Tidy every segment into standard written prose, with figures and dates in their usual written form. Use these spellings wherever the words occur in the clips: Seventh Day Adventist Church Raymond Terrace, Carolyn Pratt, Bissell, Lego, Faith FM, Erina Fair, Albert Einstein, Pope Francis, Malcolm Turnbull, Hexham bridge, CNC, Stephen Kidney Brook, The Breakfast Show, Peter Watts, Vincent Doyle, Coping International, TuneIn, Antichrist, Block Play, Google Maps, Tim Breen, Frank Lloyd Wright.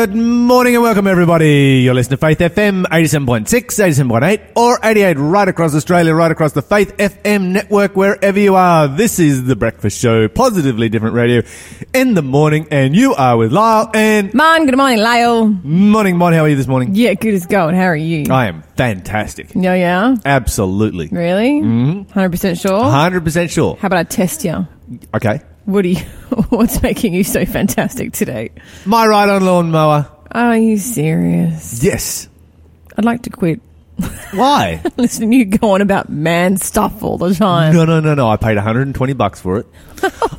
Good morning and welcome, everybody. You're listening to Faith FM 87.6, 87.8 or 88 right across Australia, right across the Faith FM network, wherever you are. This is The Breakfast Show, positively different radio in the morning, and you are with Lyle and... Mon, good morning, Lyle. Morning, Mon. How are you this morning? Yeah, good as gold. How are you? I am fantastic. Yeah, yeah? Absolutely. Really? Mm-hmm. 100% sure? 100% sure. How about I test you? Okay. Woody, what's making you so fantastic today? My ride-on lawnmower. Are you serious? Yes. I'd like to quit. Why? Listen, you go on about man stuff all the time. No. I paid $120 for it.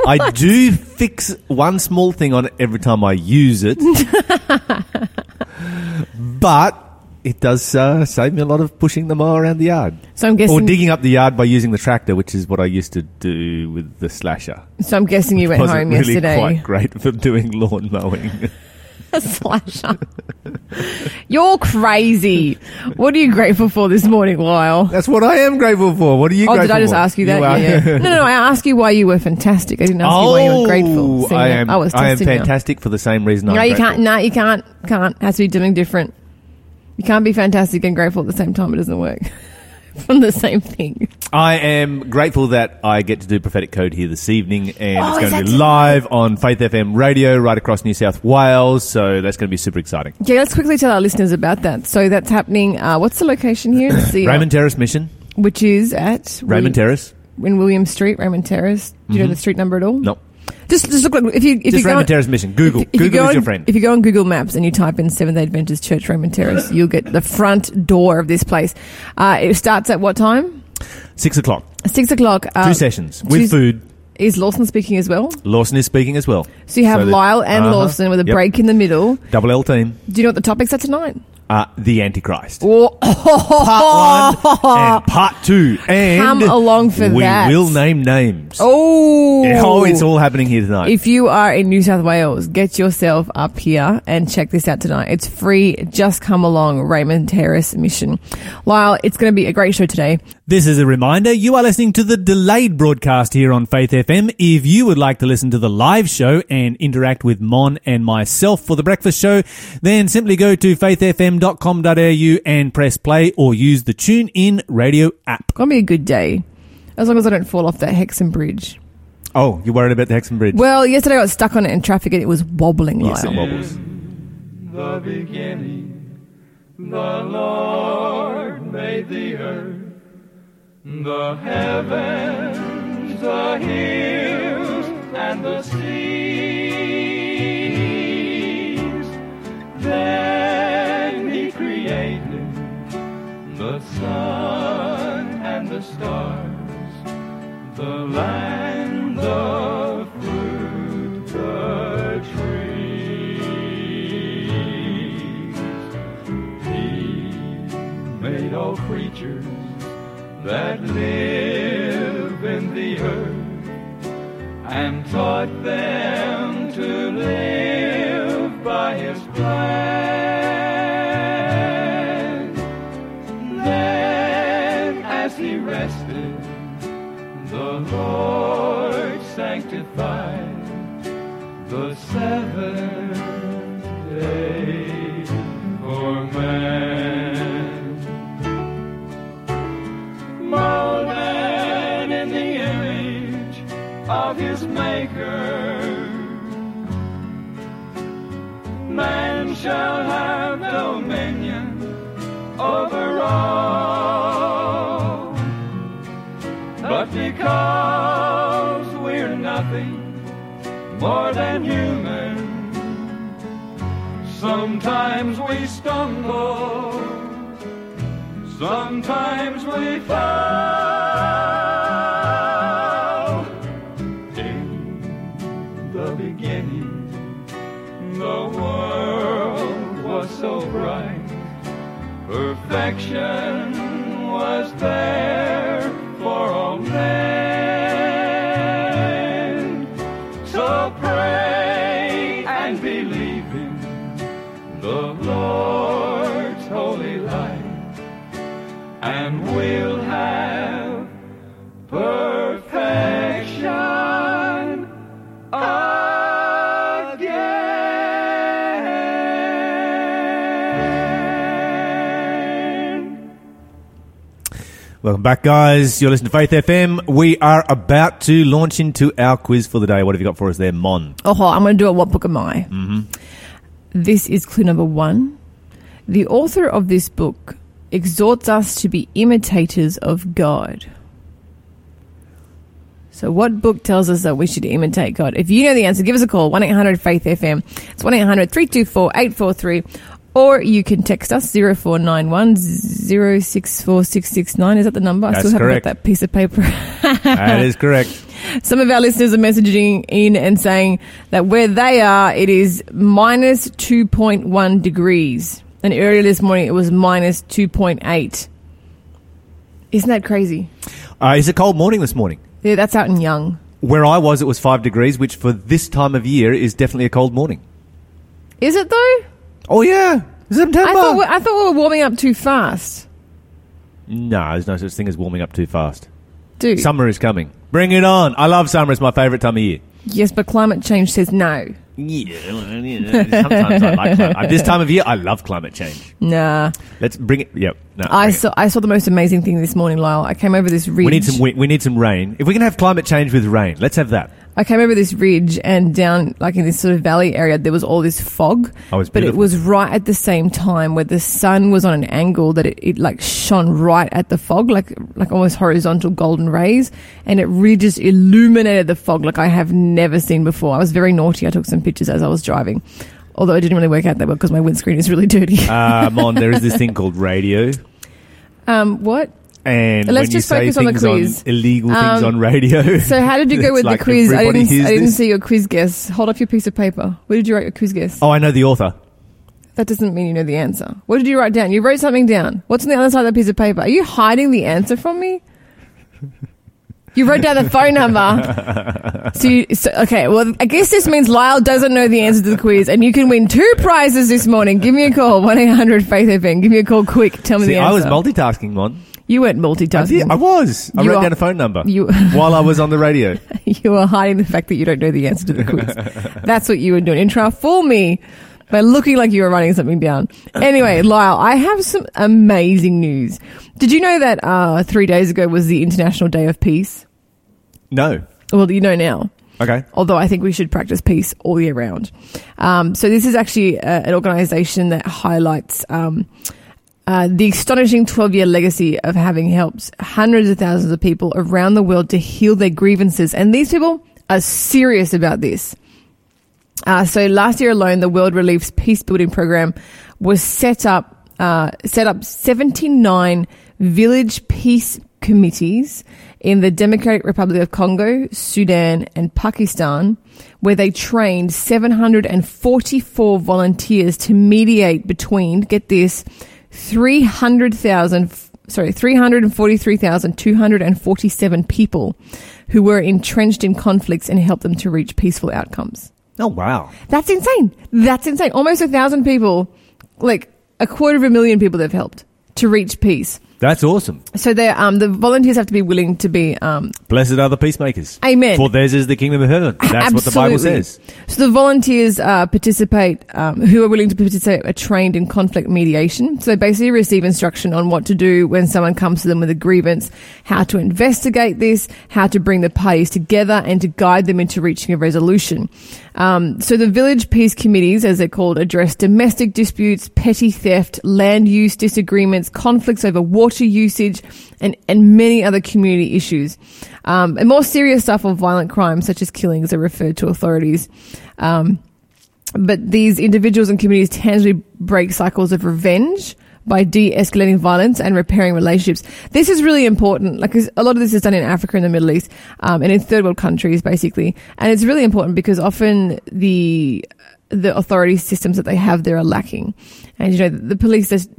I do fix one small thing on it every time I use it. But... it does save me a lot of pushing the mower around the yard. So I'm guessing, or digging up the yard by using the tractor, which is what I used to do with the slasher. So I'm guessing you went home yesterday. Quite great for doing lawn mowing. A slasher. You're crazy. What are you grateful for this morning, Lyle? That's what I am grateful for. What are you grateful for? Oh, did I just ask you that? Yeah. No, I asked you why you were fantastic. I didn't ask you why you were grateful. So I am fantastic for the same reason I'm grateful. No, you can't. It has to be something different. You can't be fantastic and grateful at the same time. It doesn't work from the same thing. I am grateful that I get to do Prophetic Code here this evening, and it's going to be live on Faith FM radio right across New South Wales, so that's going to be super exciting. Yeah, let's quickly tell our listeners about that. So that's happening. What's the location here? Raymond Terrace Mission. Which is at? Raymond Terrace. In William Street, Raymond Terrace. Do you know the street number at all? No. Just look. If you Raymond Terrace Mission. Google. Google is your friend. If you go on Google Maps and you type in Seventh Day Adventist Church Raymond Terrace, you'll get the front door of this place. It starts at what time? 6:00. 6:00. Two sessions with food. Is Lawson speaking as well? Lawson is speaking as well. So you have Lyle and Lawson with a break in the middle. Double L team. Do you know what the topics are tonight? The Antichrist. Oh. Part 1 and Part 2. And come along for that. We will name names. Oh, it's all happening here tonight. If you are in New South Wales, get yourself up here and check this out tonight. It's free. Just come along, Raymond Terrace Mission. Lyle, it's going to be a great show today. This is a reminder. You are listening to the delayed broadcast here on Faith FM. If you would like to listen to the live show and interact with Mon and myself for The Breakfast Show, then simply go to faithfm.com.au and press play, or use the TuneIn radio app. Gonna be a good day, as long as I don't fall off that Hexham bridge. Oh, you're worried about the Hexham bridge? Well, yesterday I got stuck on it in traffic and it was wobbling. Yes, it wobbles. The beginning, the Lord made the earth, the heavens, the hills, and the seas. Then he created the sun and the stars, the land, the fruit, the trees. He made all creatures that live in the earth, and taught them to live by his plan. Then as he rested, the Lord sanctified the seventh day for man. Molded in the image of his maker, man shall have dominion over all. But because we're nothing more than human, sometimes we stumble, sometimes we fall. In the beginning, the world was so bright, perfection was there for all men. So pray and believe in the Lord's holy light, and we'll have perfection again. Welcome back, guys. You're listening to Faith FM. We are about to launch into our quiz for the day. What have you got for us there, Mon? Oh, I'm going to do a What Book Am I? Mm-hmm. This is clue number one. The author of this book exhorts us to be imitators of God. So what book tells us that we should imitate God? If you know the answer, give us a call, 1-800-FAITH-FM. It's 1-800-324-843. Or you can text us, 0491 064669. Is that the number? That's I still haven't got that piece of paper. That is correct. Some of our listeners are messaging in and saying that where they are, it is minus 2.1 degrees. And earlier this morning, it was minus 2.8. Isn't that crazy? It's a cold morning this morning. Yeah, that's out in Young. Where I was, it was 5 degrees, which for this time of year is definitely a cold morning. Is it, though? Oh, yeah. September. I thought we were warming up too fast. No, there's no such thing as warming up too fast. Dude. Summer is coming. Bring it on. I love summer. It's my favourite time of year. Yes, but climate change says no. Yeah, sometimes I like climate. This time of year, I love climate change. Nah. Let's bring it. Yep. Yeah, no, I saw the most amazing thing this morning, Lyle. I came over this ridge. We need some rain. If we can have climate change with rain, let's have that. I came over this ridge and down, like in this sort of valley area, there was all this fog. Oh, it's beautiful. But it was right at the same time where the sun was on an angle that it like shone right at the fog, like almost horizontal golden rays, and it really just illuminated the fog like I have never seen before. I was very naughty. I took some pictures as I was driving, although it didn't really work out that well because my windscreen is really dirty. Mon, there is this thing called radio. What? And let's just focus on the quiz. Illegal things on radio. So how did you go with the quiz? I didn't see your quiz guess. Hold up your piece of paper. Where did you write your quiz guess? Oh, I know the author. That doesn't mean you know the answer. What did you write down? You wrote something down. What's on the other side of that piece of paper? Are you hiding the answer from me? You wrote down the phone number. Okay, well, I guess this means Lyle doesn't know the answer to the quiz, and you can win 2 prizes this morning. Give me a call, 1-800-FAITH-FM. Give me a call quick. Tell me the answer. I was multitasking, Mon. You weren't multitasking. I was. I wrote down a phone number while I was on the radio. You were hiding the fact that you don't know the answer to the quiz. That's what you were doing. And try to fool me by looking like you were writing something down. Anyway, Lyle, I have some amazing news. Did you know that 3 days ago was the International Day of Peace? No. Well, you know now. Okay. Although I think we should practice peace all year round. So this is actually an organisation that highlights... the astonishing 12-year legacy of having helped hundreds of thousands of people around the world to heal their grievances. And these people are serious about this. So last year alone, the World Relief's peace building program was set up 79 village peace committees in the Democratic Republic of Congo, Sudan and Pakistan, where they trained 744 volunteers to mediate between, get this, 343,247 people who were entrenched in conflicts and helped them to reach peaceful outcomes. Oh, wow. That's insane. Almost 1,000 people, like 250,000 people they've helped to reach peace. That's awesome. So the volunteers have to be willing to be... Blessed are the peacemakers. Amen. For theirs is the kingdom of heaven. That's what the Bible says. So the volunteers who are willing to participate are trained in conflict mediation. So they basically receive instruction on what to do when someone comes to them with a grievance, how to investigate this, how to bring the parties together and to guide them into reaching a resolution. So the village peace committees, as they're called, address domestic disputes, petty theft, land use disagreements, conflicts over water usage and many other community issues. And more serious stuff of violent crimes such as killings are referred to authorities. But these individuals and communities tangibly break cycles of revenge by de-escalating violence and repairing relationships. This is really important. Like a lot of this is done in Africa and the Middle East and in third world countries basically. And it's really important because often the authority systems that they have there are lacking. And you know, the police just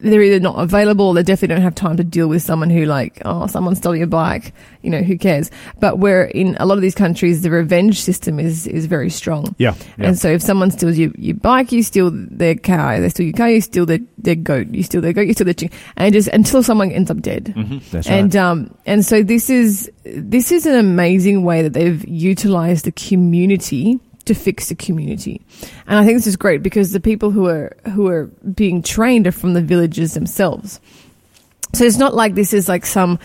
they're either not available or they definitely don't have time to deal with someone who like, oh, someone stole your bike, you know, who cares? But where in a lot of these countries, the revenge system is very strong. Yeah. And so if someone steals your bike, you steal their car, they steal your car, you steal their goat, you steal their goat, you steal their chicken, and just until someone ends up dead. Mm-hmm. That's right. And so this is an amazing way that they've utilized the community to fix the community. And I think this is great because the people who are being trained are from the villages themselves. So it's not like this is like some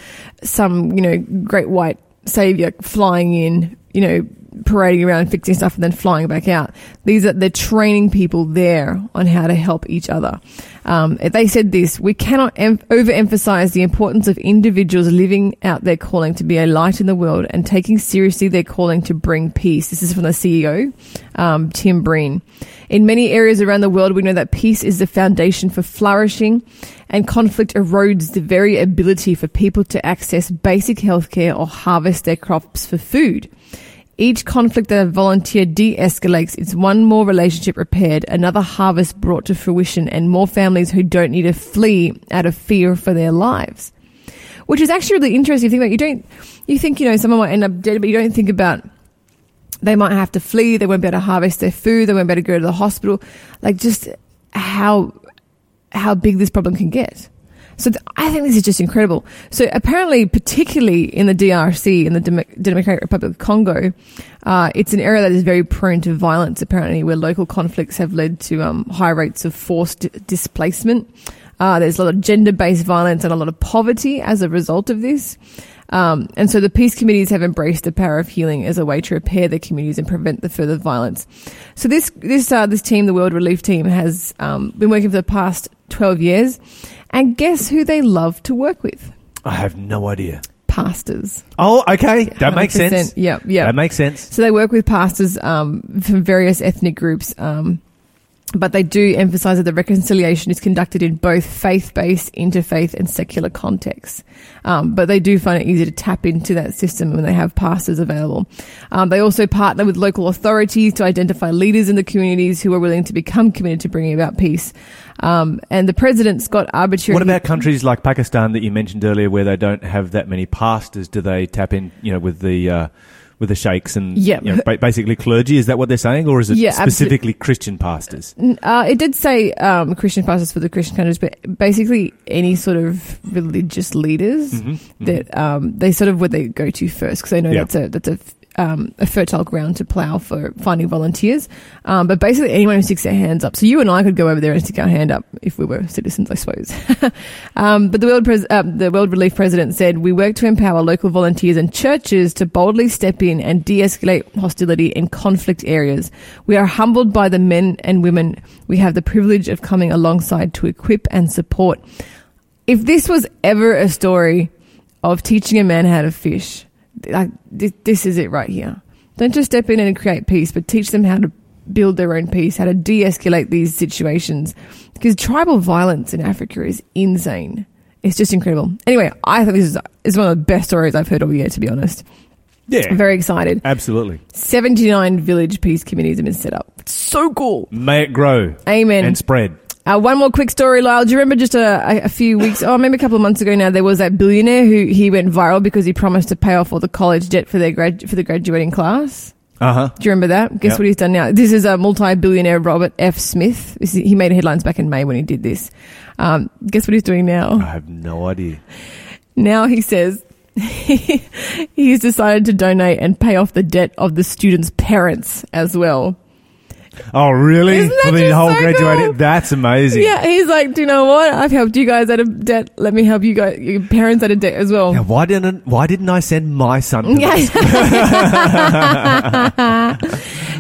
you know, great white savior flying in, you know, parading around fixing stuff and then flying back out. They're training people there on how to help each other. They said this: we cannot overemphasize the importance of individuals living out their calling to be a light in the world and taking seriously their calling to bring peace. This is from the CEO, Tim Breen. In many areas around the world, we know that peace is the foundation for flourishing, and conflict erodes the very ability for people to access basic healthcare or harvest their crops for food. Each conflict that a volunteer de-escalates is one more relationship repaired, another harvest brought to fruition, and more families who don't need to flee out of fear for their lives. Which is actually really interesting to think about. You think, you know, someone might end up dead, but you don't think about they might have to flee, they won't be able to harvest their food, they won't be able to go to the hospital. Like, just how big this problem can get. So I think this is just incredible. So apparently, particularly in the DRC, in the Democratic Republic of Congo, it's an area that is very prone to violence, apparently, where local conflicts have led to high rates of forced displacement. There's a lot of gender-based violence and a lot of poverty as a result of this. And so the peace committees have embraced the power of healing as a way to repair their communities and prevent the further violence. So this team, the World Relief team, has been working for the past 12 years. And guess who they love to work with? I have no idea. Pastors. Oh, okay. That makes sense. Yeah. That makes sense. So they work with pastors from various ethnic groups. But they do emphasize that the reconciliation is conducted in both faith-based, interfaith, and secular contexts. But they do find it easy to tap into that system when they have pastors available. They also partner with local authorities to identify leaders in the communities who are willing to become committed to bringing about peace. And the president's got arbitrary... What about countries like Pakistan that you mentioned earlier where they don't have that many pastors? Do they tap in, you know, with the sheikhs and you know, basically clergy? Is that what they're saying? Or is it specifically Christian pastors? It did say Christian pastors for the Christian countries, but basically any sort of religious leaders that they sort of where they go to first, because they know that's a fertile ground to plough for finding volunteers. But basically anyone who sticks their hands up. So you and I could go over there and stick our hand up if we were citizens, I suppose. But the World Relief president said, we work to empower local volunteers and churches to boldly step in and de-escalate hostility in conflict areas. We are humbled by the men and women we have the privilege of coming alongside to equip and support. If this was ever a story of teaching a man how to fish, like, this is it right here. Don't just step in and create peace, but teach them how to build their own peace, how to de-escalate these situations. Because tribal violence in Africa is insane. It's just incredible. Anyway, I think this is one of the best stories I've heard all year, to be honest. Yeah. I'm very excited. Absolutely. 79 village peace committees have been set up. It's so cool. May it grow. Amen. And spread. One more quick story, Lyle. Do you remember just a few weeks, maybe a couple of months ago now, there was that billionaire who went viral because he promised to pay off all the college debt for the graduating class? Uh-huh. Do you remember that? Guess what he's done now? This is a multi-billionaire, Robert F. Smith. He made headlines back in May when he did this. Guess what he's doing now? I have no idea. Now he says he's decided to donate and pay off the debt of the students' parents as well. Oh, really? Isn't that so graduating? Cool? That's amazing. Yeah, he's like, do you know what? I've helped you guys out of debt. Let me help you guys, your parents out of debt as well. Now, why didn't I send my son to this? Yeah,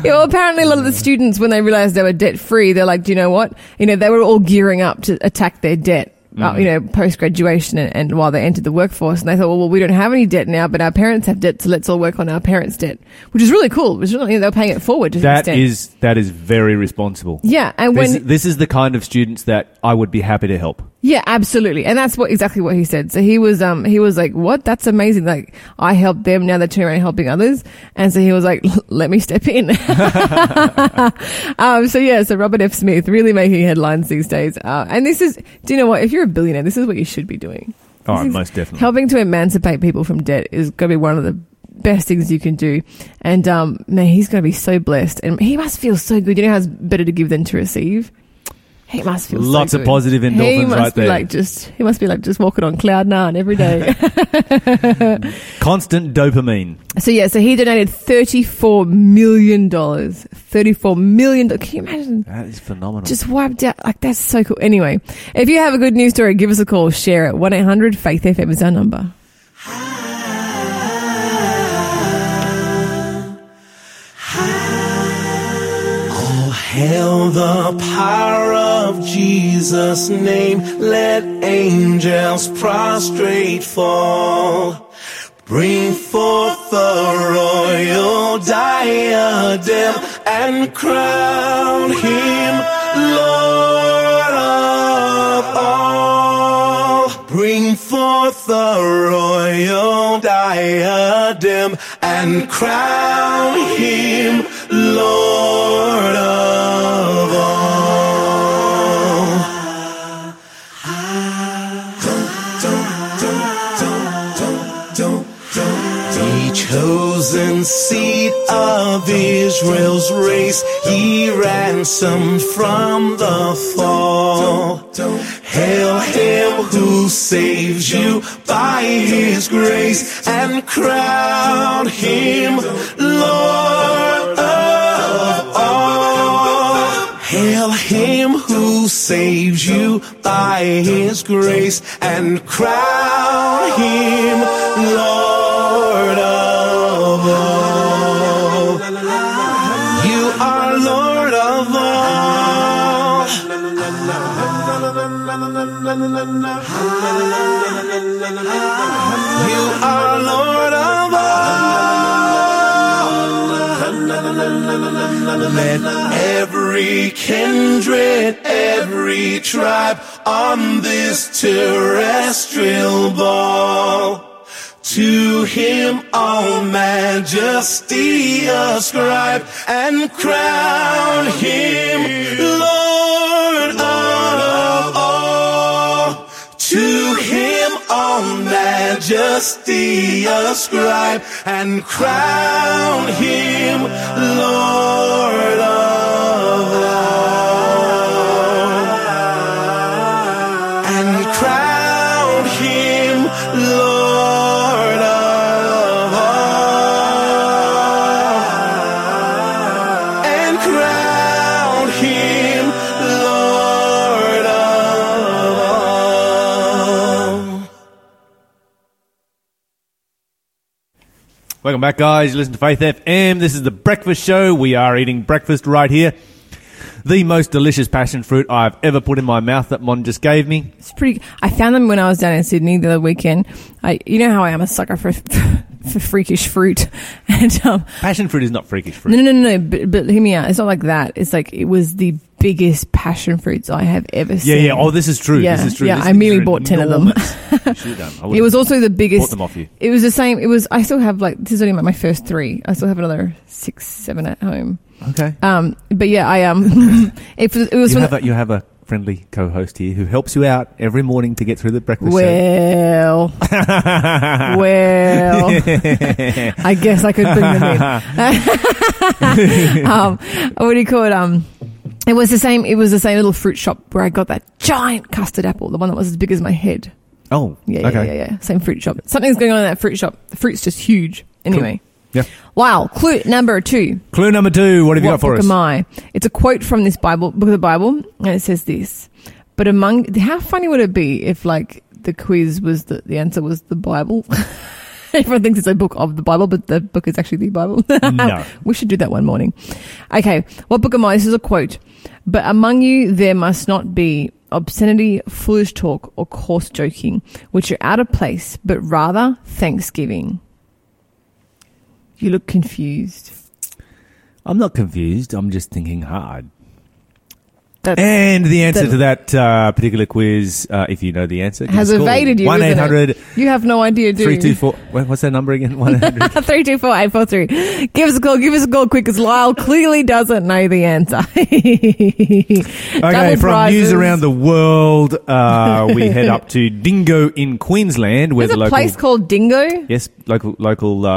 well, apparently a lot of the students, when they realized they were debt free, they're like, do you know what? You know, they were all gearing up to attack their debt. You know, post-graduation and while they entered the workforce. And they thought, well, we don't have any debt now, but our parents have debt, so let's all work on our parents' debt, which is really cool. It's really, they're paying it forward to that extent. That is very responsible. Yeah. And this is the kind of students that I would be happy to help. Yeah, absolutely. And that's exactly what he said. So he was like, what? That's amazing. Like, I helped them. Now they're turning around helping others. And so he was like, let me step in. So Robert F. Smith really making headlines these days. And this is, do you know what? If you're billionaire, this is what you should be doing. Oh, most definitely. Helping to emancipate people from debt is going to be one of the best things you can do. And man, he's going to be so blessed, and he must feel so good. You know how it's better to give than to receive? He must feel lots so of positive endorphins right there. He must be like just walking on cloud nine every day. Constant dopamine. So he donated $34 million. Can you imagine? That is phenomenal. Just wiped out. Like, that's so cool. Anyway, if you have a good news story, give us a call. Share it. 1-800-FAITH-FM is our number. Hail the power of Jesus' name, let angels prostrate fall. Bring forth the royal diadem and crown him Lord of all. Bring forth the royal diadem and crown him Lord of all. The chosen seed of Israel's race, he ransomed from the fall. Hail him who saves you by his grace and crown him Lord of all. Hail him who saves you by his grace and crown him Lord of all. You are Lord of all. You are Lord of all. Let every kindred, every tribe on this terrestrial ball to him all majesty ascribe and crown him Lord of all. To him all majesty ascribe and crown him Lord of all. And crown him Lord of all. And crown him Lord of all. Welcome back, guys. You listen to Faith FM. This is The Breakfast Show. We are eating breakfast right here. The most delicious passion fruit I've ever put in my mouth that Mon just gave me. It's pretty. I found them when I was down in Sydney the other weekend. You know how I am a sucker for freakish fruit. And passion fruit is not freakish fruit. No. But hear me out. It's not like that. It's like it was the biggest passion fruits I have ever seen. Yeah. Oh, this is true. Yeah, this is true. Yeah, I merely bought 10 of them. It was also the biggest. Bought them off you. It was the same. I still have this is only my first 3. I still have another 6, 7 at home. Okay. But yeah, I. It was. You have a friendly co-host here who helps you out every morning to get through the breakfast show. Well. I guess I could bring them in. What do you call it? It was the same. It was the same little fruit shop where I got that giant custard apple, the one that was as big as my head. Oh. Yeah. Okay. Yeah. Same fruit shop. Something's going on in that fruit shop. The fruit's just huge. Anyway. Cool. Yeah. Wow. Clue number two. What have you got for us? What book am I? It's a quote from this book of the Bible, and it says this. But how funny would it be if the quiz was the answer was the Bible? Everyone thinks it's a book of the Bible, but the book is actually the Bible. No. We should do that one morning. Okay. What book am I? This is a quote. But among you there must not be obscenity, foolish talk, or coarse joking, which are out of place, but rather thanksgiving. You look confused. I'm not confused. I'm just thinking hard. And the answer to that particular quiz, if you know the answer, has evaded you. 1-800. You have no idea, do you? 324. What's that number again? 1-800. 324-843. Give us a call quick, because Lyle clearly doesn't know the answer. Okay, from news around the world, we head up to Dingo in Queensland. There's a place called Dingo? Yes, local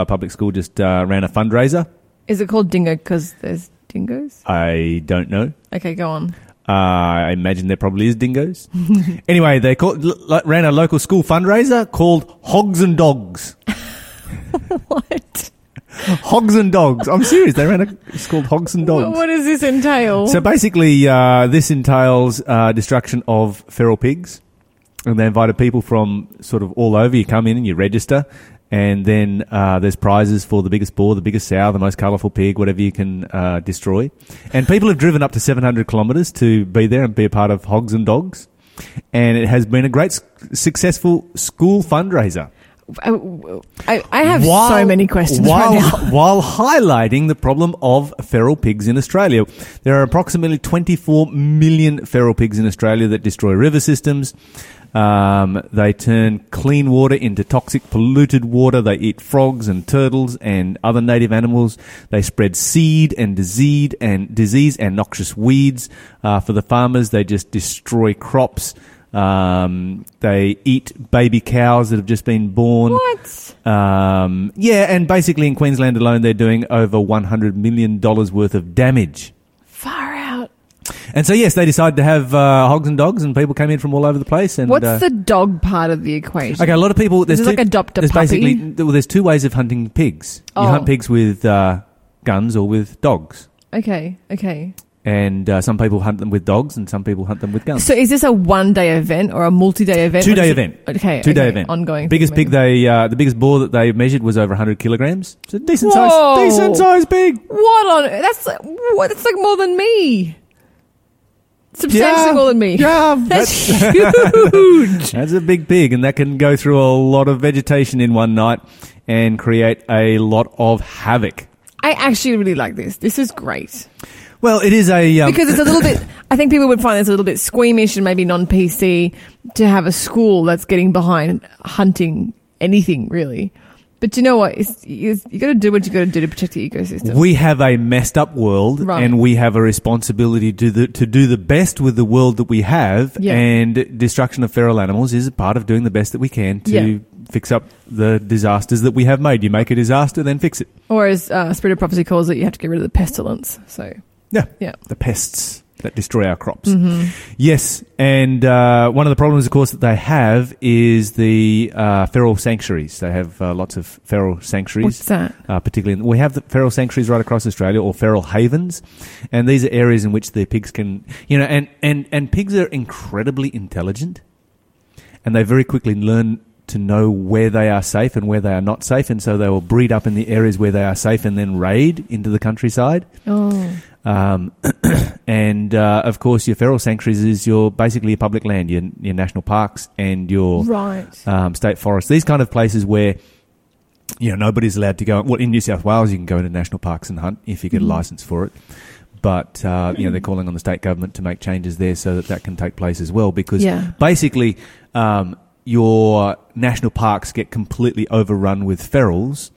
public school just ran a fundraiser. Is it called Dingo because there's dingoes? I don't know. Okay, go on. I imagine there probably is dingoes. Anyway, they ran a local school fundraiser called Hogs and Dogs. What? Hogs and Dogs. I'm serious. They ran it's called Hogs and Dogs. What does this entail? So basically, this entails destruction of feral pigs. And they invited people from sort of all over. You come in and you register. And then there's prizes for the biggest boar, the biggest sow, the most colourful pig, whatever you can destroy. And people have driven up to 700 kilometres to be there and be a part of Hogs and Dogs. And it has been a great successful school fundraiser. I have so many questions right now. While highlighting the problem of feral pigs in Australia. There are approximately 24 million feral pigs in Australia that destroy river systems. They turn clean water into toxic, polluted water. They eat frogs and turtles and other native animals. They spread seed and disease and noxious weeds. For the farmers, they just destroy crops. They eat baby cows that have just been born. What? Yeah, and basically in Queensland alone, they're doing over $100 million worth of damage. Far out. And so, yes, they decided to have Hogs and Dogs, and people came in from all over the place. And what's the dog part of the equation? Okay, a lot of people... There's like adopt a puppy? Basically, there's two ways of hunting pigs. Oh. You hunt pigs with guns or with dogs. Okay. And some people hunt them with dogs and some people hunt them with guns. So is this a one-day event or a multi-day event? Two-day event. Okay. Two-day event. Ongoing. Biggest pig the biggest boar that they measured was over 100 kilograms. It's a decent size. Decent size pig. What on earth? That's like more than me. Substantially more than me. Yeah, that's huge. That's a big pig, and that can go through a lot of vegetation in one night and create a lot of havoc. I actually really like this. This is great. Well, it is a... because it's a little bit... I think people would find this a little bit squeamish and maybe non-PC to have a school that's getting behind hunting anything, really. But you know what? You got to do what you got to do to protect the ecosystem. We have a messed up world, right, and we have a responsibility to do the best with the world that we have, and destruction of feral animals is a part of doing the best that we can to fix up the disasters that we have made. You make a disaster, then fix it. Or as Spirit of Prophecy calls it, you have to get rid of the pestilence, so... Yeah, the pests that destroy our crops. Mm-hmm. Yes, and one of the problems, of course, that they have is the feral sanctuaries. They have lots of feral sanctuaries. What's that? Particularly, we have the feral sanctuaries right across Australia, or feral havens, and these are areas in which the pigs can, and pigs are incredibly intelligent, and they very quickly learn to know where they are safe and where they are not safe, and so they will breed up in the areas where they are safe and then raid into the countryside. Oh. And of course, your feral sanctuaries is basically your public land, your national parks and your state forests. These kind of places where nobody's allowed to go. Well, in New South Wales, you can go into national parks and hunt if you get a license for it. But they're calling on the state government to make changes there so that can take place as well. Because basically, your national parks get completely overrun with ferals.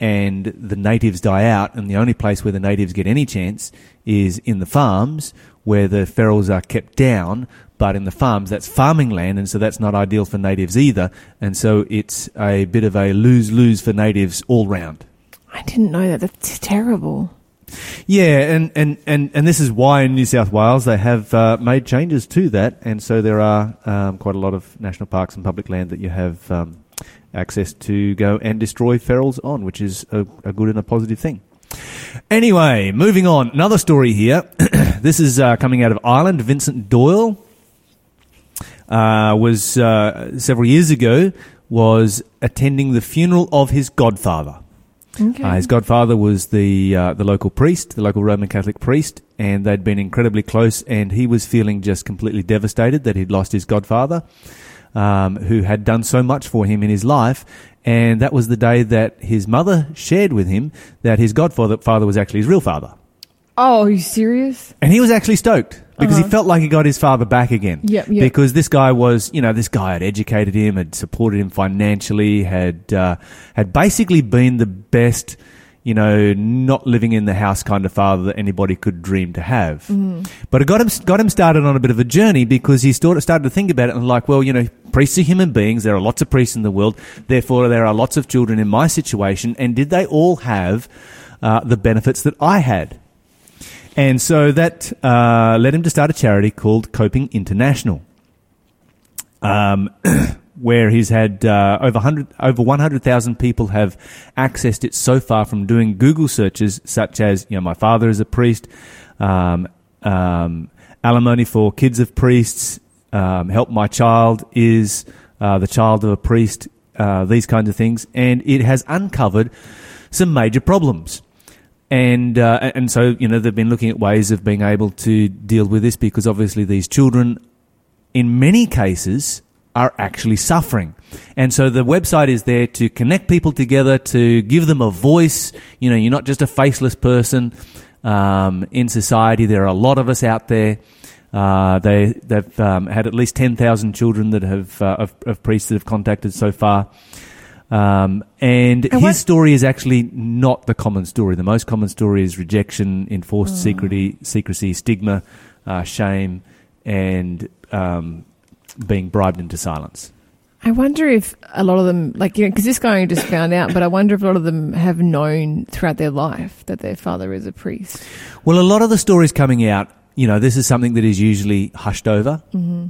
And the natives die out, and the only place where the natives get any chance is in the farms where the ferals are kept down. But in the farms, that's farming land, and so that's not ideal for natives either. And so it's a bit of a lose-lose for natives all round. I didn't know that. That's terrible. Yeah, and this is why in New South Wales they have made changes to that. And so there are quite a lot of national parks and public land that you have... access to go and destroy ferals on, which is a good and a positive thing. Anyway, moving on. Another story here. This is coming out of Ireland. Vincent Doyle was several years ago was attending the funeral of his godfather. Okay. His godfather was the local priest, the local Roman Catholic priest, and they'd been incredibly close. And he was feeling just completely devastated that he'd lost his godfather, who had done so much for him in his life. And that was the day that his mother shared with him that his godfather was actually his real father. Oh, are you serious? And he was actually stoked because he felt like he got his father back again. Yep. Because this guy was, this guy had educated him, had supported him financially, had basically been the best, not living in the house kind of father that anybody could dream to have. Mm. But it got him started on a bit of a journey because he started to think about it and like, well, priests are human beings. There are lots of priests in the world. Therefore, there are lots of children in my situation. And did they all have the benefits that I had? And so that led him to start a charity called Coping International, where he's had over 100,000 people have accessed it so far from doing Google searches such as, you know, my father is a priest, alimony for kids of priests, help my child is the child of a priest, these kinds of things. And it has uncovered some major problems. And so, you know, they've been looking at ways of being able to deal with this because obviously these children, in many cases, are actually suffering. And so the website is there to connect people together, to give them a voice. You know, you're not just a faceless person in society. There are a lot of us out there. They've had at least 10,000 children that have of priests that have contacted so far. And his story is actually not the common story. The most common story is rejection, enforced secrecy, stigma, shame, and being bribed into silence. I wonder if a lot of them, like, you know, because this guy I just found out, but I wonder if a lot of them have known throughout their life that their father is a priest. Well, a lot of the stories coming out, you know, this is something that is usually hushed over. Mm-hmm.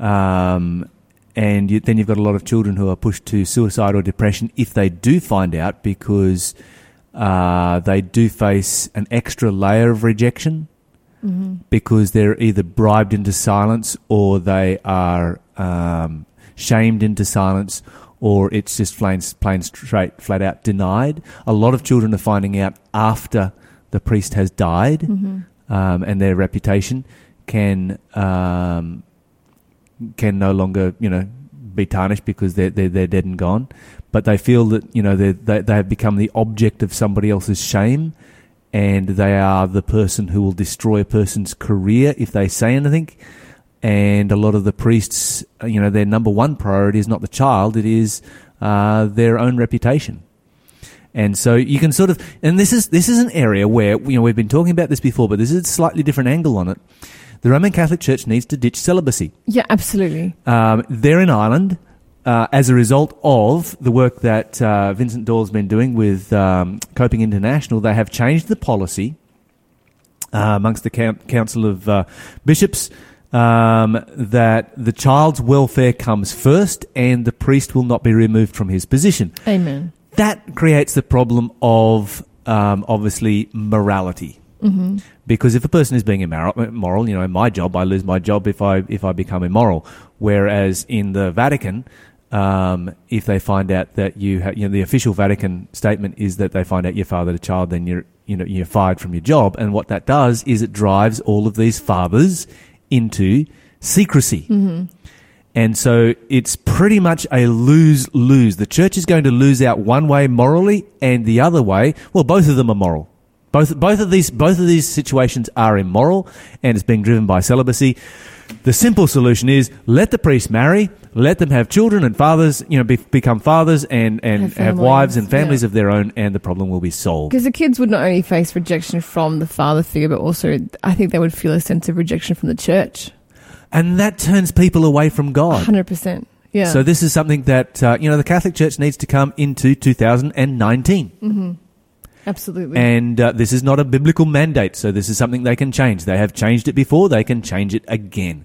And then you've got a lot of children who are pushed to suicide or depression if they do find out, because they do face an extra layer of rejection because they're either bribed into silence or they are shamed into silence, or it's just plain, straight, flat out denied. A lot of children are finding out after the priest has died, and their reputation can no longer, you know, be tarnished because they're dead and gone, but they feel that, you know, they have become the object of somebody else's shame, and they are the person who will destroy a person's career if they say anything. And a lot of the priests, you know, their number one priority is not the child, it is their own reputation. And so you can sort of, and this is an area where, you know, we've been talking about this before, but this is a slightly different angle on it. The Roman Catholic Church needs to ditch celibacy. Yeah, absolutely. They're in Ireland as a result of the work that Vincent Doyle's been doing with Coping International. They have changed the policy amongst the Council of Bishops that the child's welfare comes first and the priest will not be removed from his position. Amen. That creates the problem of obviously morality. Mm-hmm. Because if a person is being immoral, you know, in my job, I lose my job if I become immoral. Whereas in the Vatican, if they find out that you know, the official Vatican statement is that they find out you fathered a child, then you're fired from your job. And what that does is it drives all of these fathers into secrecy. Mm-hmm. And so it's pretty much a lose-lose. The church is going to lose out one way morally, and the other way, well, both of them are moral. Both of these situations are immoral, and it's being driven by celibacy. The simple solution is let the priests marry, let them have children and fathers, you know, become fathers and have wives and families of their own, and the problem will be solved. Because the kids would not only face rejection from the father figure, but also I think they would feel a sense of rejection from the church. And that turns people away from God. 100%. Yeah. So this is something that, you know, the Catholic Church needs to come into 2019. Mm-hmm. Absolutely. And this is not a biblical mandate, so this is something they can change. They have changed it before. They can change it again.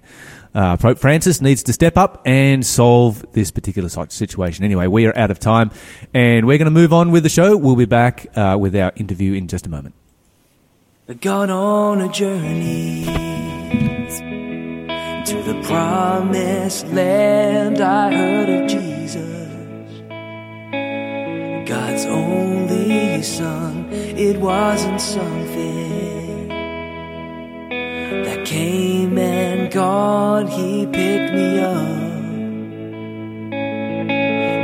Pope Francis needs to step up and solve this particular situation. Anyway, we are out of time, and we're going to move on with the show. We'll be back with our interview in just a moment. I got on a journey to the promised land. I heard of Jesus, God's only Son. It wasn't something that came and gone. He picked me up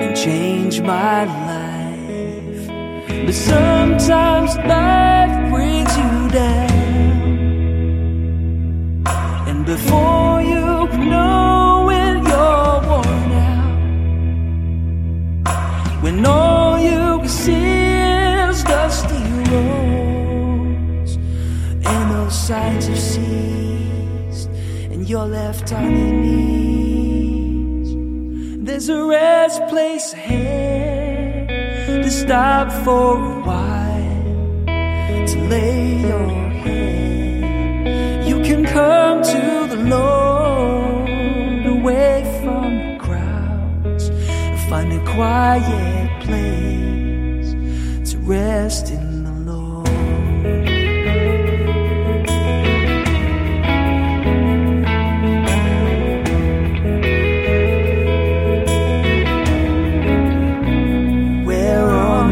and changed my life. But sometimes life brings you down, and before you know it, you're worn out. When all you can see is dusty roads and those signs have ceased, and you're left on your knees. There's a rest place ahead to stop for a while, to lay your head. alone, away from the crowds. I find a quiet place to rest in.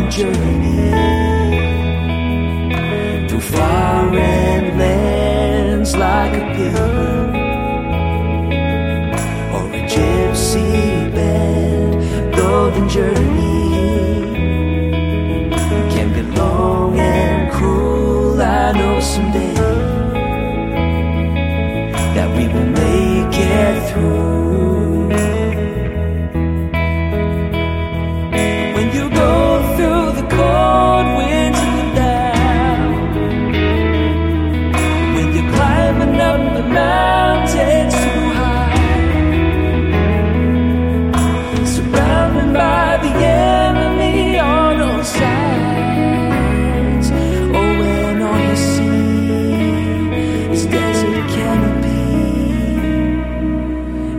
Journey through foreign lands like a pilgrim or a gypsy band. Though the journey can be long and cruel, I know someday that we will make it through.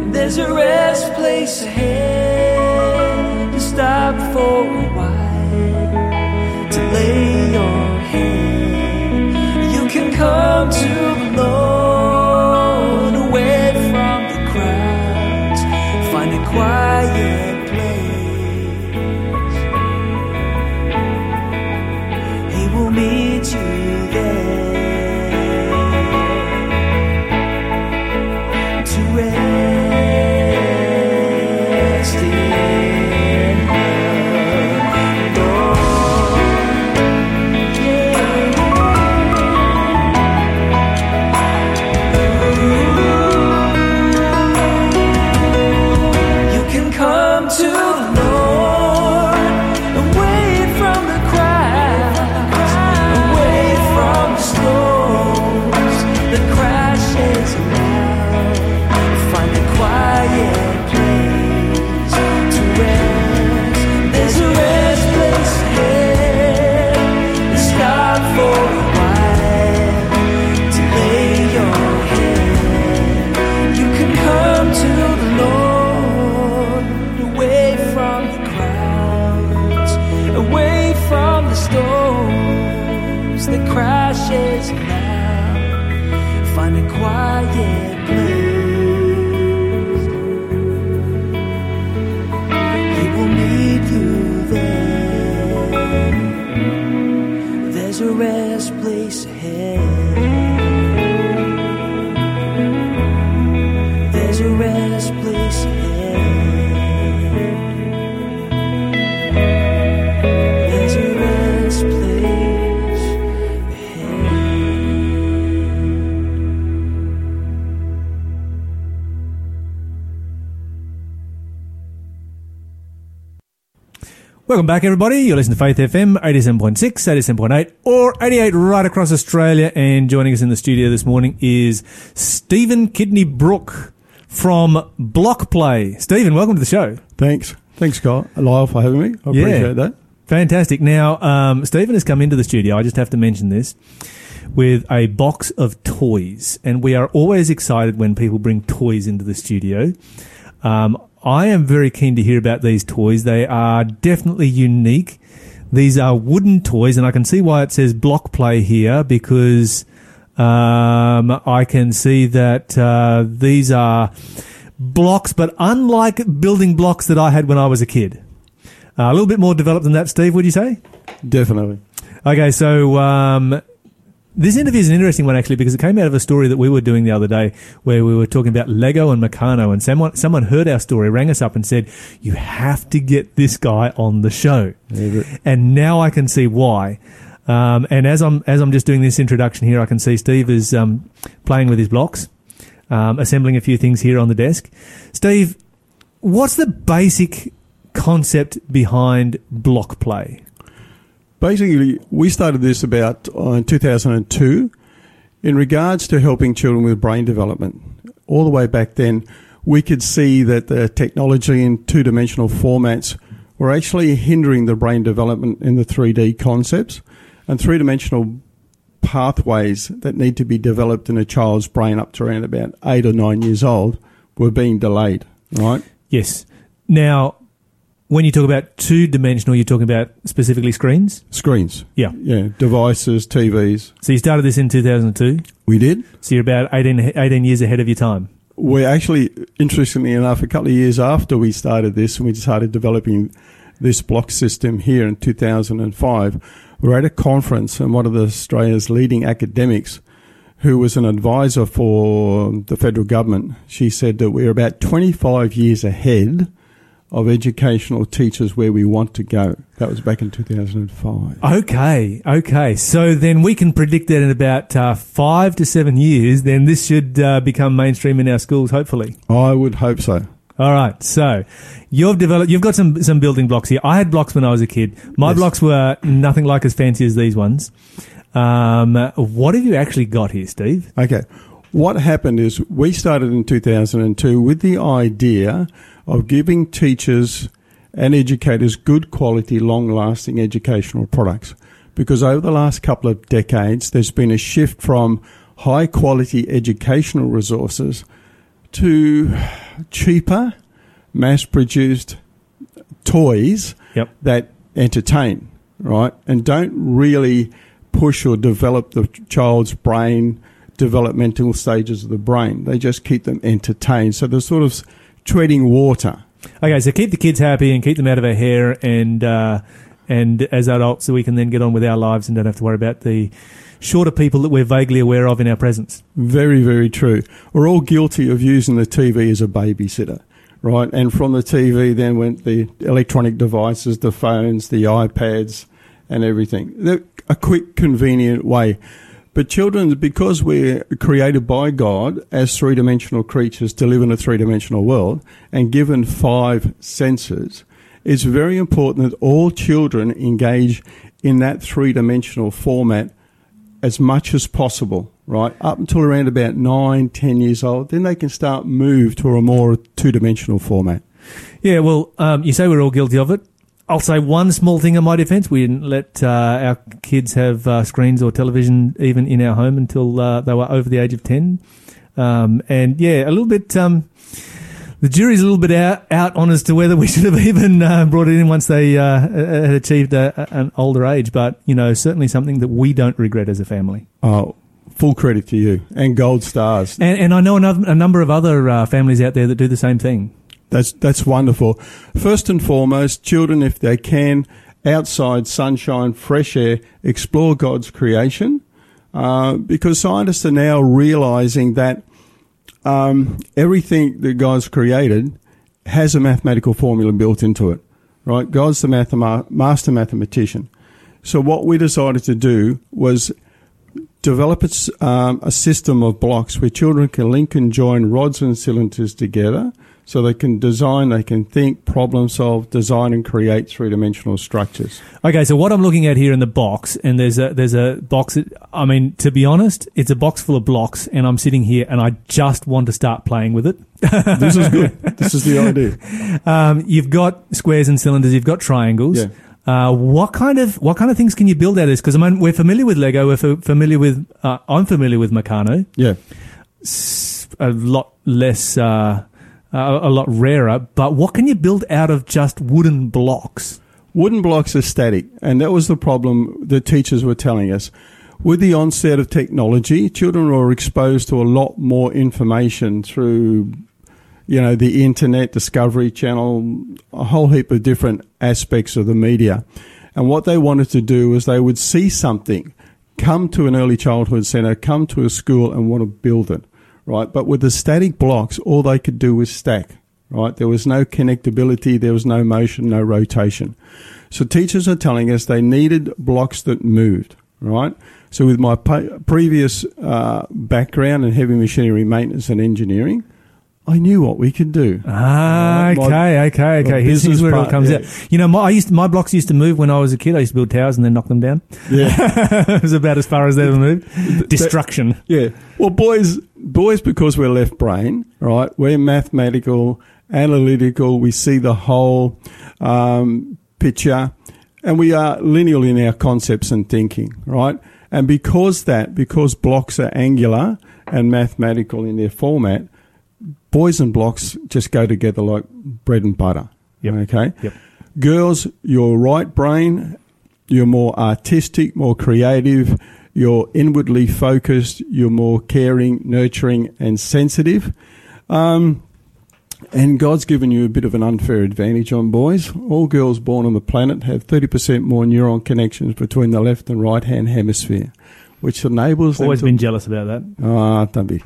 There's a rest place ahead to stop for a while, to lay your head. You can come to the Lord, away from the crowds, find a quiet place. He will meet you there. Welcome back, everybody. You're listening to Faith FM, 87.6, 87.8, or 88 right across Australia. And joining us in the studio this morning is Stephen Kidney Brook from Block Play. Stephen, welcome to the show. Thanks. Thanks, Scott. Lyle, for having me. I appreciate that. Fantastic. Now, Stephen has come into the studio, I just have to mention this, with a box of toys. And we are always excited when people bring toys into the studio. I am very keen to hear about these toys. They are definitely unique. These are wooden toys, and I can see why it says Block Play here, because I can see that these are blocks, but unlike building blocks that I had when I was a kid. A little bit more developed than that, Steve, would you say? Definitely. Okay, so this interview is an interesting one, actually, because it came out of a story that we were doing the other day where we were talking about Lego and Meccano, and someone heard our story, rang us up and said, you have to get this guy on the show. And now I can see why. And as I'm just doing this introduction here, I can see Steve is playing with his blocks, assembling a few things here on the desk. Steve, what's the basic concept behind Block Play? Basically, we started this about in 2002 in regards to helping children with brain development. All the way back then, we could see that the technology in two-dimensional formats were actually hindering the brain development in the 3D concepts. And three-dimensional pathways that need to be developed in a child's brain up to around about 8 or 9 years old were being delayed, right? Yes. Now, when you talk about two-dimensional, you're talking about specifically screens? Screens. Yeah. Yeah, devices, TVs. So you started this in 2002? We did. So you're about 18 years ahead of your time? We're actually, interestingly enough, a couple of years after we started this and we started developing this block system here in 2005, we were at a conference and one of Australia's leading academics who was an advisor for the federal government, she said that we're about 25 years ahead of educational teachers where we want to go. That was back in 2005. Okay. So then we can predict that in about 5 to 7 years, then this should become mainstream in our schools, hopefully. I would hope so. All right, so you've got some building blocks here. I had blocks when I was a kid. My blocks were nothing like as fancy as these ones. What have you actually got here, Steve? Okay, what happened is we started in 2002 with the idea of giving teachers and educators good quality, long-lasting educational products, because over the last couple of decades, there's been a shift from high-quality educational resources to cheaper, mass-produced toys that entertain, right, and don't really push or develop the child's brain, developmental stages of the brain. They just keep them entertained. So they're sort of treading water. Okay, so keep the kids happy and keep them out of our hair, and as adults we can then get on with our lives and don't have to worry about the shorter people that we're vaguely aware of in our presence. Very, very true. We're all guilty of using the TV as a babysitter, right? And from the TV then went the electronic devices, the phones, the iPads and everything. They're a quick, convenient way. But children, because we're created by God as three-dimensional creatures to live in a three-dimensional world and given five senses, it's very important that all children engage in that three-dimensional format as much as possible, right? Up until around about 9, 10 years old, then they can start move to a more two-dimensional format. Yeah, well, you say we're all guilty of it. I'll say one small thing in my defence. We didn't let our kids have screens or television even in our home until they were over the age of 10. And, yeah, a little bit the jury's a little bit out on as to whether we should have even brought it in once they had achieved an older age. But, you know, certainly something that we don't regret as a family. Oh, full credit to you and gold stars. And I know a number of other families out there that do the same thing. That's wonderful. First and foremost, children, if they can, outside, sunshine, fresh air, explore God's creation, because scientists are now realizing that everything that God's created has a mathematical formula built into it, right? God's the master mathematician. So what we decided to do was develop a system of blocks where children can link and join rods and cylinders together. So they can design, they can think, problem solve, design and create three-dimensional structures. Okay, so what I'm looking at here in the box, and there's a box, I mean, to be honest, it's a box full of blocks, and I'm sitting here and I just want to start playing with it. This is good. This is the idea. You've got squares and cylinders, you've got triangles. Yeah. What kind of things can you build out of this? Because I mean, we're familiar with Lego, I'm familiar with Meccano. Yeah. A lot less a lot rarer, but what can you build out of just wooden blocks? Wooden blocks are static, and that was the problem the teachers were telling us. With the onset of technology, children are exposed to a lot more information through, you know, the internet, Discovery Channel, a whole heap of different aspects of the media. And what they wanted to do is they would see something, come to an early childhood centre, come to a school and want to build it. Right, but with the static blocks, all they could do was stack, right? There was no connectability, there was no motion, no rotation. So teachers are telling us they needed blocks that moved, right? So with my previous background in heavy machinery maintenance and engineering, I knew what we could do. Okay. Here's where it all comes out. You know, my blocks used to move when I was a kid. I used to build towers and then knock them down. Yeah. It was about as far as they ever moved. Destruction. Yeah. Well, boys, because we're left brain, right, we're mathematical, analytical. We see the whole picture and we are lineal in our concepts and thinking, right? And because blocks are angular and mathematical in their format, boys and blocks just go together like bread and butter. Yep. Okay? Yep. Girls, your right brain, you're more artistic, more creative, you're inwardly focused, you're more caring, nurturing, and sensitive. And God's given you a bit of an unfair advantage on boys. All girls born on the planet have 30% more neuron connections between the left and right-hand hemisphere, which enables them to... Always been jealous about that. Ah, don't be.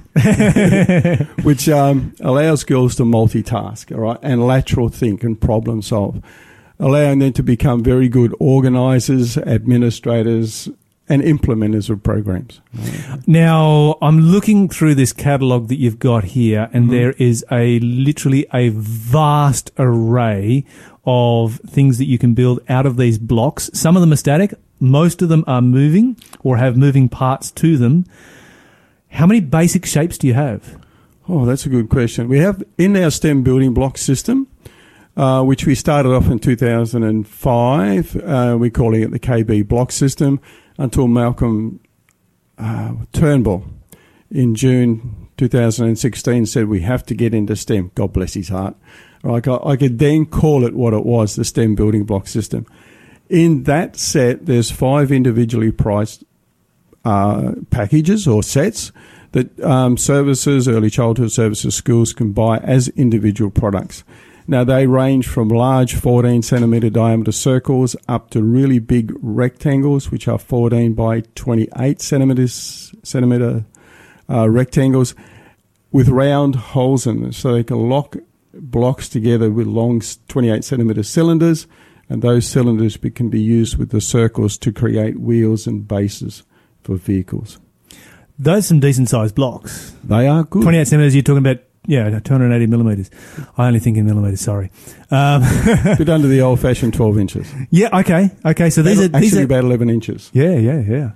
Which allows girls to multitask, all right, and lateral think and problem solve, allowing them to become very good organisers, administrators, and implementers of programs. Now, I'm looking through this catalogue that you've got here, and there is literally a vast array of things that you can build out of these blocks. Some of them are static. Most of them are moving or have moving parts to them. How many basic shapes do you have? Oh, that's a good question. We have in our STEM building block system, which we started off in 2005. We're calling it the KB block system, until Malcolm Turnbull in June 2016 said we have to get into STEM. God bless his heart. Like I could then call it what it was, the STEM building block system. In that set, there's 5 individually priced packages or sets that services, early childhood services, schools can buy as individual products. Now, they range from large 14-centimetre diameter circles up to really big rectangles, which are 14 by 28 centimetre rectangles with round holes in them. So they can lock blocks together with long 28-centimetre cylinders, and those cylinders can be used with the circles to create wheels and bases for vehicles. Those are some decent-sized blocks. They are good. 28 centimetres, you're talking about... Yeah, 280 millimetres. I only think in millimetres, sorry. A bit under the old-fashioned 12 inches. Yeah, okay. So these are... Actually about 11 inches. Yeah.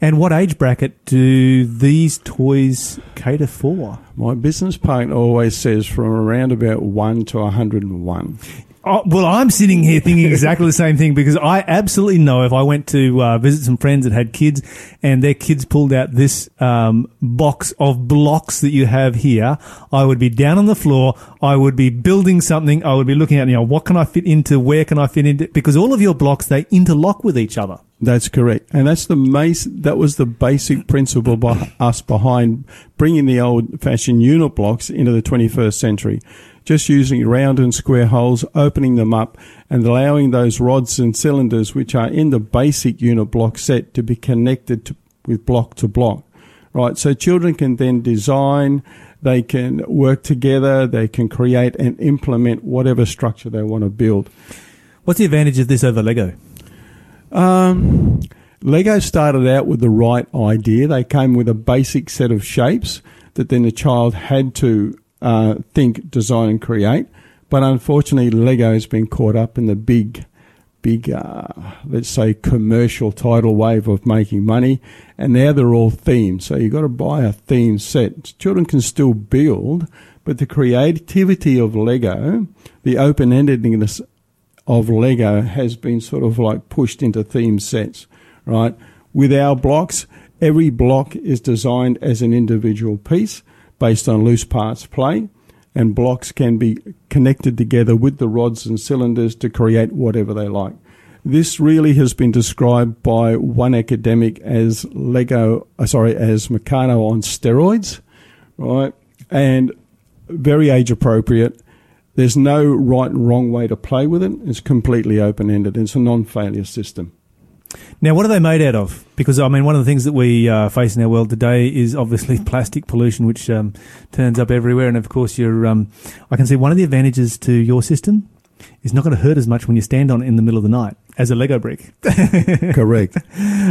And what age bracket do these toys cater for? My business partner always says from around about 1 to 101. Oh, well, I'm sitting here thinking exactly the same thing, because I absolutely know if I went to visit some friends that had kids and their kids pulled out this box of blocks that you have here, I would be down on the floor, I would be building something, I would be looking at, what can I fit into, where can I fit into, because all of your blocks, they interlock with each other. That's correct. And that's that was the basic principle by us behind bringing the old-fashioned unit blocks into the 21st century. Just using round and square holes, opening them up and allowing those rods and cylinders, which are in the basic unit block set, to be connected with block to block. Right, so children can then design, they can work together, they can create and implement whatever structure they want to build. What's the advantage of this over Lego? Lego started out with the right idea. They came with a basic set of shapes that then the child had to think, design and create. But unfortunately, Lego's been caught up in the big, let's say, commercial tidal wave of making money. And now they're all themed. So you've got to buy a theme set. Children can still build, but the creativity of Lego, the open-endedness of Lego has been sort of like pushed into theme sets, right? With our blocks, every block is designed as an individual piece, based on loose parts play, and blocks can be connected together with the rods and cylinders to create whatever they like. This really has been described by one academic as Meccano on steroids, right? And very age appropriate. There's no right and wrong way to play with it. It's completely open-ended. It's a non-failure system. Now, what are they made out of? Because, one of the things that we face in our world today is obviously plastic pollution, which turns up everywhere. And, of course, I can see one of the advantages to your system is not going to hurt as much when you stand on it in the middle of the night as a Lego brick. Correct.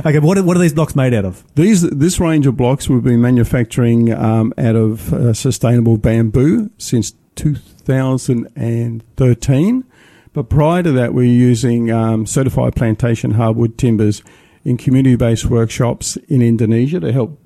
Okay, what are these blocks made out of? This range of blocks we've been manufacturing out of sustainable bamboo since 2013. But prior to that, we're using certified plantation hardwood timbers in community-based workshops in Indonesia to help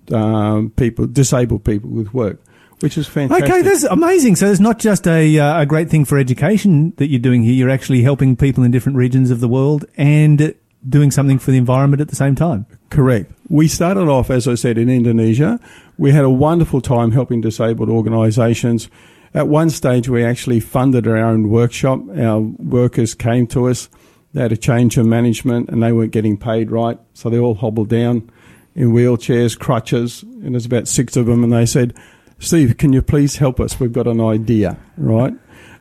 disabled people with work, which is fantastic. Okay, that's amazing. So it's not just a great thing for education that you're doing here. You're actually helping people in different regions of the world and doing something for the environment at the same time. Correct. We started off, as I said, in Indonesia. We had a wonderful time helping disabled organisations. At one stage, we actually funded our own workshop. Our workers came to us. They had a change of management, and they weren't getting paid right, so they all hobbled down in wheelchairs, crutches, and there's about six of them, and they said, Steve, can you please help us? We've got an idea, right?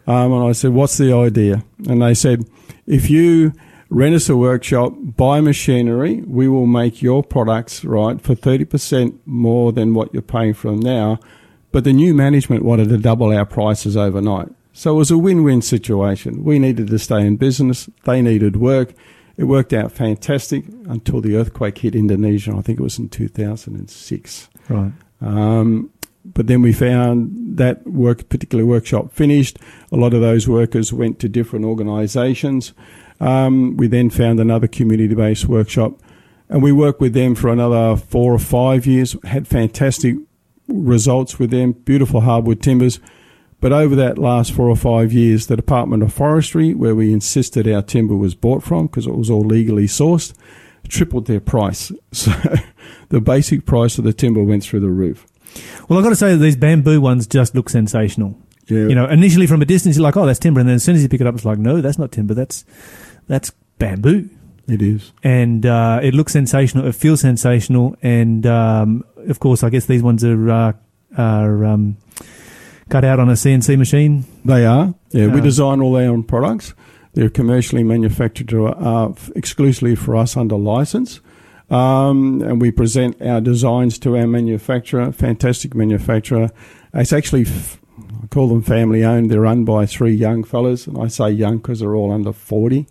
And I said, what's the idea? And they said, if you rent us a workshop, buy machinery, we will make your products, right, for 30% more than what you're paying for them now, but the new management wanted to double our prices overnight. So it was a win-win situation. We needed to stay in business. They needed work. It worked out fantastic until the earthquake hit Indonesia. I think it was in 2006. Right. But then we found that particular workshop finished. A lot of those workers went to different organisations. We then found another community-based workshop, and we worked with them for another 4 or 5 years, had fantastic results with them, beautiful hardwood timbers. But over that last 4 or 5 years, the Department of Forestry, where we insisted our timber was bought from because it was all legally sourced, tripled their price. So the basic price of the timber went through the roof. Well, I've got to say that these bamboo ones just look sensational. Yeah. You know, initially from a distance, you're like, oh, that's timber. And then as soon as you pick it up, it's like, no, that's not timber. That's bamboo. It is. And it looks sensational. It feels sensational. And, of course, I guess these ones are cut out on a CNC machine? They are. Yeah, we design all our own products. They're commercially manufactured exclusively for us under license. And we present our designs to our manufacturer, fantastic manufacturer. It's actually, I call them family owned. They're run by three young fellas. And I say young because they're all under 40.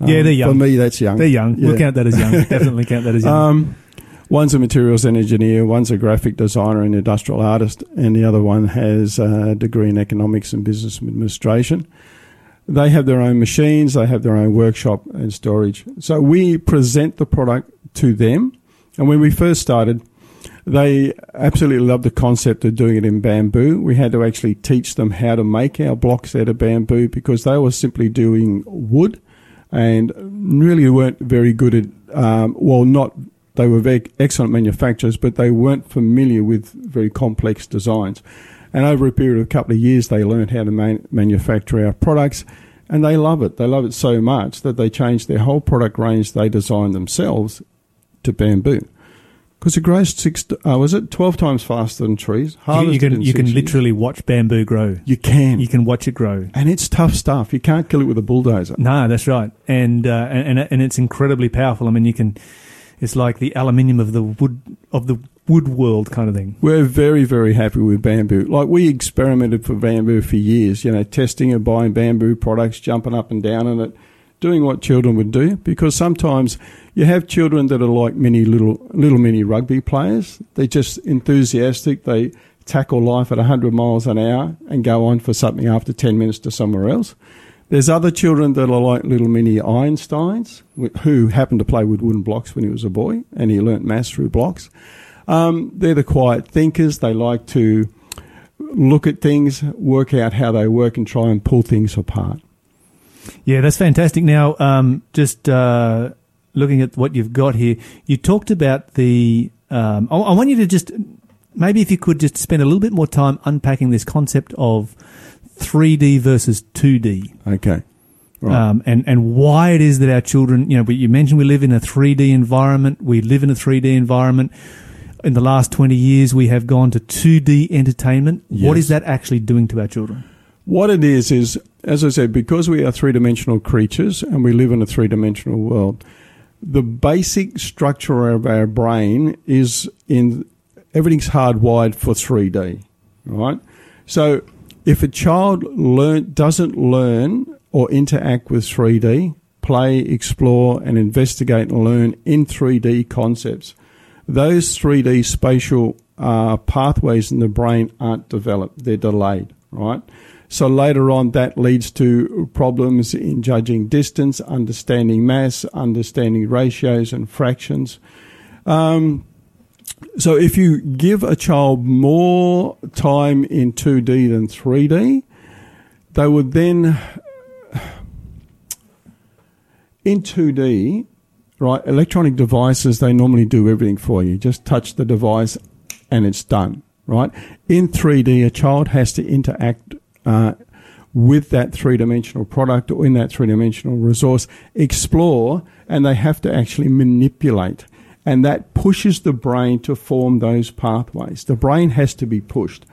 Yeah, they're young. For me, that's young. They're young. Yeah. We'll count that as young. Definitely count that as young. One's a materials engineer, one's a graphic designer and industrial artist, and the other one has a degree in economics and business administration. They have their own machines, they have their own workshop and storage. So we present the product to them. And when we first started, they absolutely loved the concept of doing it in bamboo. We had to actually teach them how to make our blocks out of bamboo because they were simply doing wood and really weren't very good at, they were very excellent manufacturers, but they weren't familiar with very complex designs. And over a period of a couple of years, they learned how to manufacture our products, and they love it. They love it so much that they changed their whole product range they designed themselves to bamboo. Because it grows 12 times faster than trees. You can literally watch bamboo grow. You can watch it grow. And it's tough stuff. You can't kill it with a bulldozer. No, that's right. And it's incredibly powerful. I mean, it's like the aluminium of the wood world kind of thing. We're very, very happy with bamboo. Like, we experimented for bamboo for years, you know, testing and buying bamboo products, jumping up and down in it, doing what children would do, because sometimes you have children that are like mini little mini rugby players. They're just enthusiastic. They tackle life at 100 miles an hour and go on for something after 10 minutes to somewhere else. There's other children that are like little mini Einsteins who happened to play with wooden blocks when he was a boy, and he learnt maths through blocks. They're the quiet thinkers. They like to look at things, work out how they work, and try and pull things apart. Yeah, that's fantastic. Now, just looking at what you've got here, you talked about the I want you to just maybe if you could just spend a little bit more time unpacking this concept of 3D versus 2D. Okay. Right. And why it is that our children, you know, you mentioned we live in a 3D environment. We live in a 3D environment. In the last 20 years, we have gone to 2D entertainment. Yes. What is that actually doing to our children? What it is, as I said, because we are three-dimensional creatures and we live in a three-dimensional world, the basic structure of our brain is everything's hardwired for 3D, right? So if a child doesn't learn or interact with 3D, play, explore, and investigate and learn in 3D concepts, those 3D spatial pathways in the brain aren't developed. They're delayed, right? So later on, that leads to problems in judging distance, understanding mass, understanding ratios and fractions. So if you give a child more time in 2D than 3D, they would then, in 2D, right? Electronic devices, they normally do everything for you. Just touch the device and it's done, right? In 3D, a child has to interact with that three-dimensional product or in that three-dimensional resource, explore, and they have to actually manipulate. And that pushes the brain to form those pathways. The brain has to be pushed.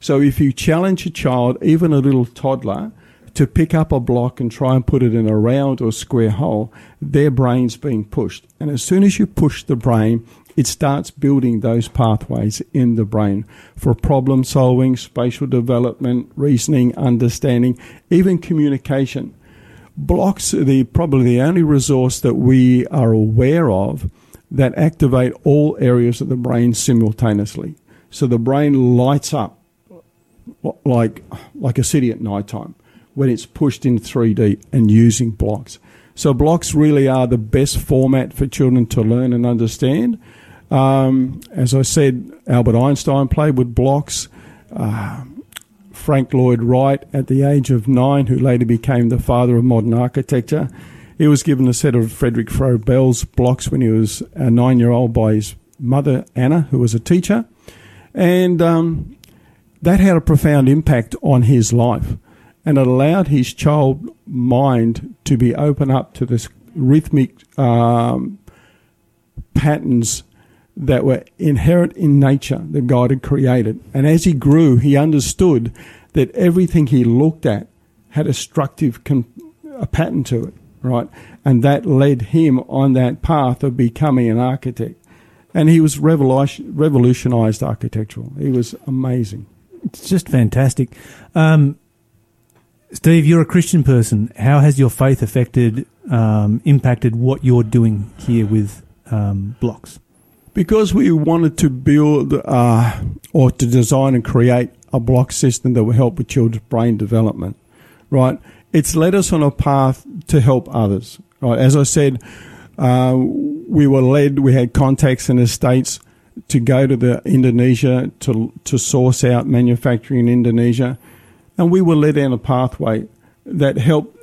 So if you challenge a child, even a little toddler, to pick up a block and try and put it in a round or square hole, their brain's being pushed. And as soon as you push the brain, it starts building those pathways in the brain for problem solving, spatial development, reasoning, understanding, even communication. Blocks are probably the only resource that we are aware of that activate all areas of the brain simultaneously. So the brain lights up like a city at nighttime when it's pushed in 3D and using blocks. So blocks really are the best format for children to learn and understand. As I said, Albert Einstein played with blocks. Frank Lloyd Wright, at the age of 9, who later became the father of modern architecture, he was given a set of Frederick Froebel's blocks when he was a 9-year-old by his mother, Anna, who was a teacher. And that had a profound impact on his life. And it allowed his child mind to be open up to this rhythmic patterns that were inherent in nature that God had created. And as he grew, he understood that everything he looked at had a structive a pattern to it. Right, and that led him on that path of becoming an architect, and he was revolutionized architectural. He was amazing. It's just fantastic. Steve, you're a Christian person. How has your faith impacted what you're doing here with blocks? Because we wanted to build or to design and create a block system that will help with children's brain development, right? It's led us on a path to help others. Right? As I said, we had contacts in the States to go to Indonesia to source out manufacturing in Indonesia, and we were led down a pathway that helped.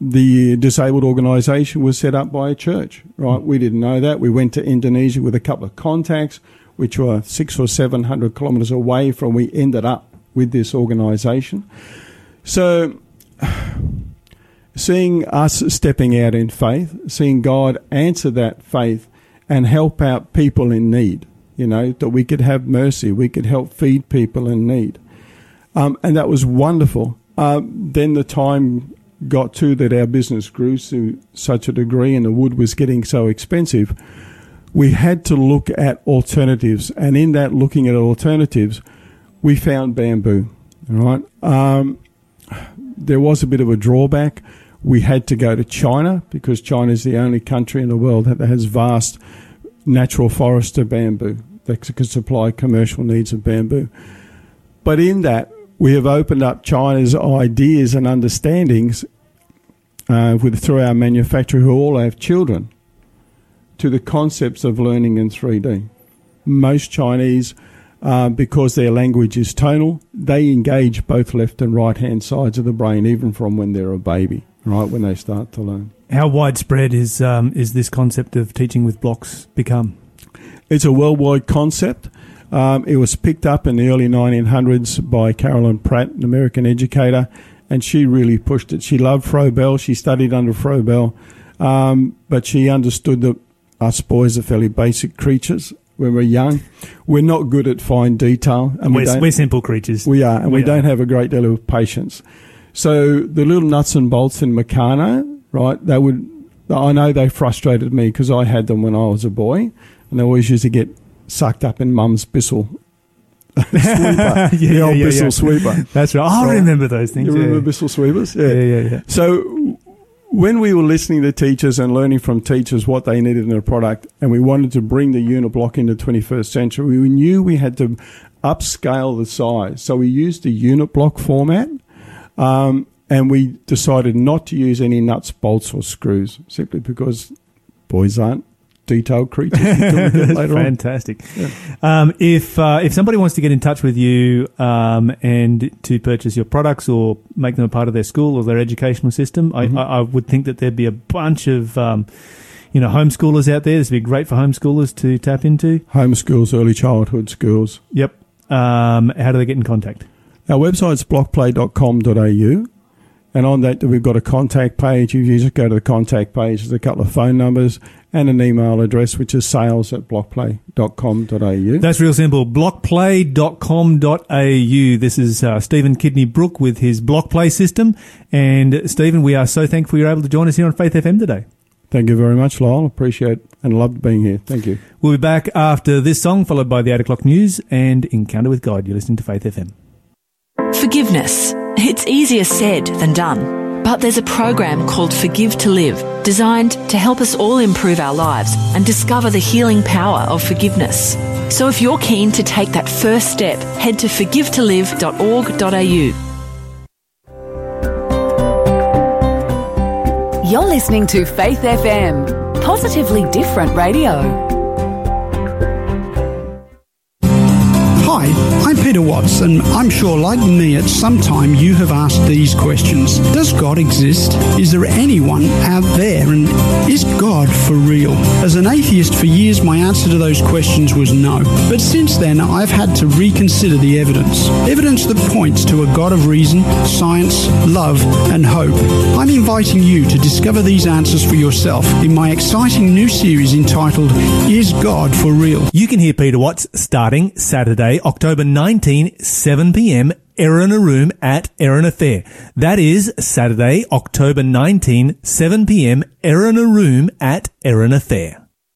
The disabled organisation was set up by a church. Right? We didn't know that. We went to Indonesia with a couple of contacts, which were 600 or 700 kilometres away from where we ended up with this organisation. So, seeing us stepping out in faith, seeing God answer that faith and help out people in need, you know, that we could have mercy, we could help feed people in need. And that was wonderful. Then the time got to that our business grew to such a degree and the wood was getting so expensive, we had to look at alternatives. And in that looking at alternatives, we found bamboo, all right? There was a bit of a drawback. We had to go to China because China is the only country in the world that has vast natural forests of bamboo that can supply commercial needs of bamboo. But in that, we have opened up China's ideas and understandings through our manufacturer who all have children to the concepts of learning in 3D. Most Chinese, because their language is tonal, they engage both left and right-hand sides of the brain, even from when they're a baby, right, when they start to learn. How widespread is this concept of teaching with blocks become? It's a worldwide concept. It was picked up in the early 1900s by Carolyn Pratt, an American educator, and she really pushed it. She loved Froebel. She studied under Froebel, but she understood that us boys are fairly basic creatures. When we're young, we're not good at fine detail. And we're simple creatures. We are, and we don't have a great deal of patience. So the little nuts and bolts in Meccano, right, I know they frustrated me because I had them when I was a boy, and I always used to get sucked up in Mum's Bissell sweeper, Bissell sweeper. That's right. I remember those things. You remember Bissell sweepers? Yeah. So when we were listening to teachers and learning from teachers what they needed in a product, and we wanted to bring the uniblock into the 21st century, we knew we had to upscale the size. So we used the uniblock format, and we decided not to use any nuts, bolts, or screws, simply because boys aren't detailed creatures. That's fantastic. Yeah. If somebody wants to get in touch with you and to purchase your products or make them a part of their school or their educational system, I would think that there'd be a bunch of you know, homeschoolers out there. This would be great for homeschoolers to tap into. Homeschools, early childhood schools. Yep. How do they get in contact? Our website's blockplay.com.au. And on that, we've got a contact page. You just go to the contact page. There's a couple of phone numbers and an email address, which is sales@blockplay.com.au. That's real simple, blockplay.com.au. This is Stephen Kidney Brook with his Block Play system. And, Stephen, we are so thankful you're able to join us here on Faith FM today. Thank you very much, Lyle. Appreciate and loved being here. Thank you. We'll be back after this song, followed by the 8 o'clock news and Encounter with God. You're listening to Faith FM. Forgiveness. It's easier said than done, but there's a program called Forgive to Live, designed to help us all improve our lives and discover the healing power of forgiveness. So if you're keen to take that first step, head to forgivetolive.org.au. You're listening to Faith FM, positively different radio. Hi, I'm Peter Watts, and I'm sure, like me, at some time you have asked these questions. Does God exist? Is there anyone out there? And is God for real? As an atheist for years, my answer to those questions was no. But since then, I've had to reconsider the evidence. Evidence that points to a God of reason, science, love, and hope. I'm inviting you to discover these answers for yourself in my exciting new series entitled, Is God for Real? You can hear Peter Watts starting Saturday, October 19, 7 p.m, Erina Room at Erina Fair. That is Saturday, October 19, 7 p.m, Erina Room at Erina Fair.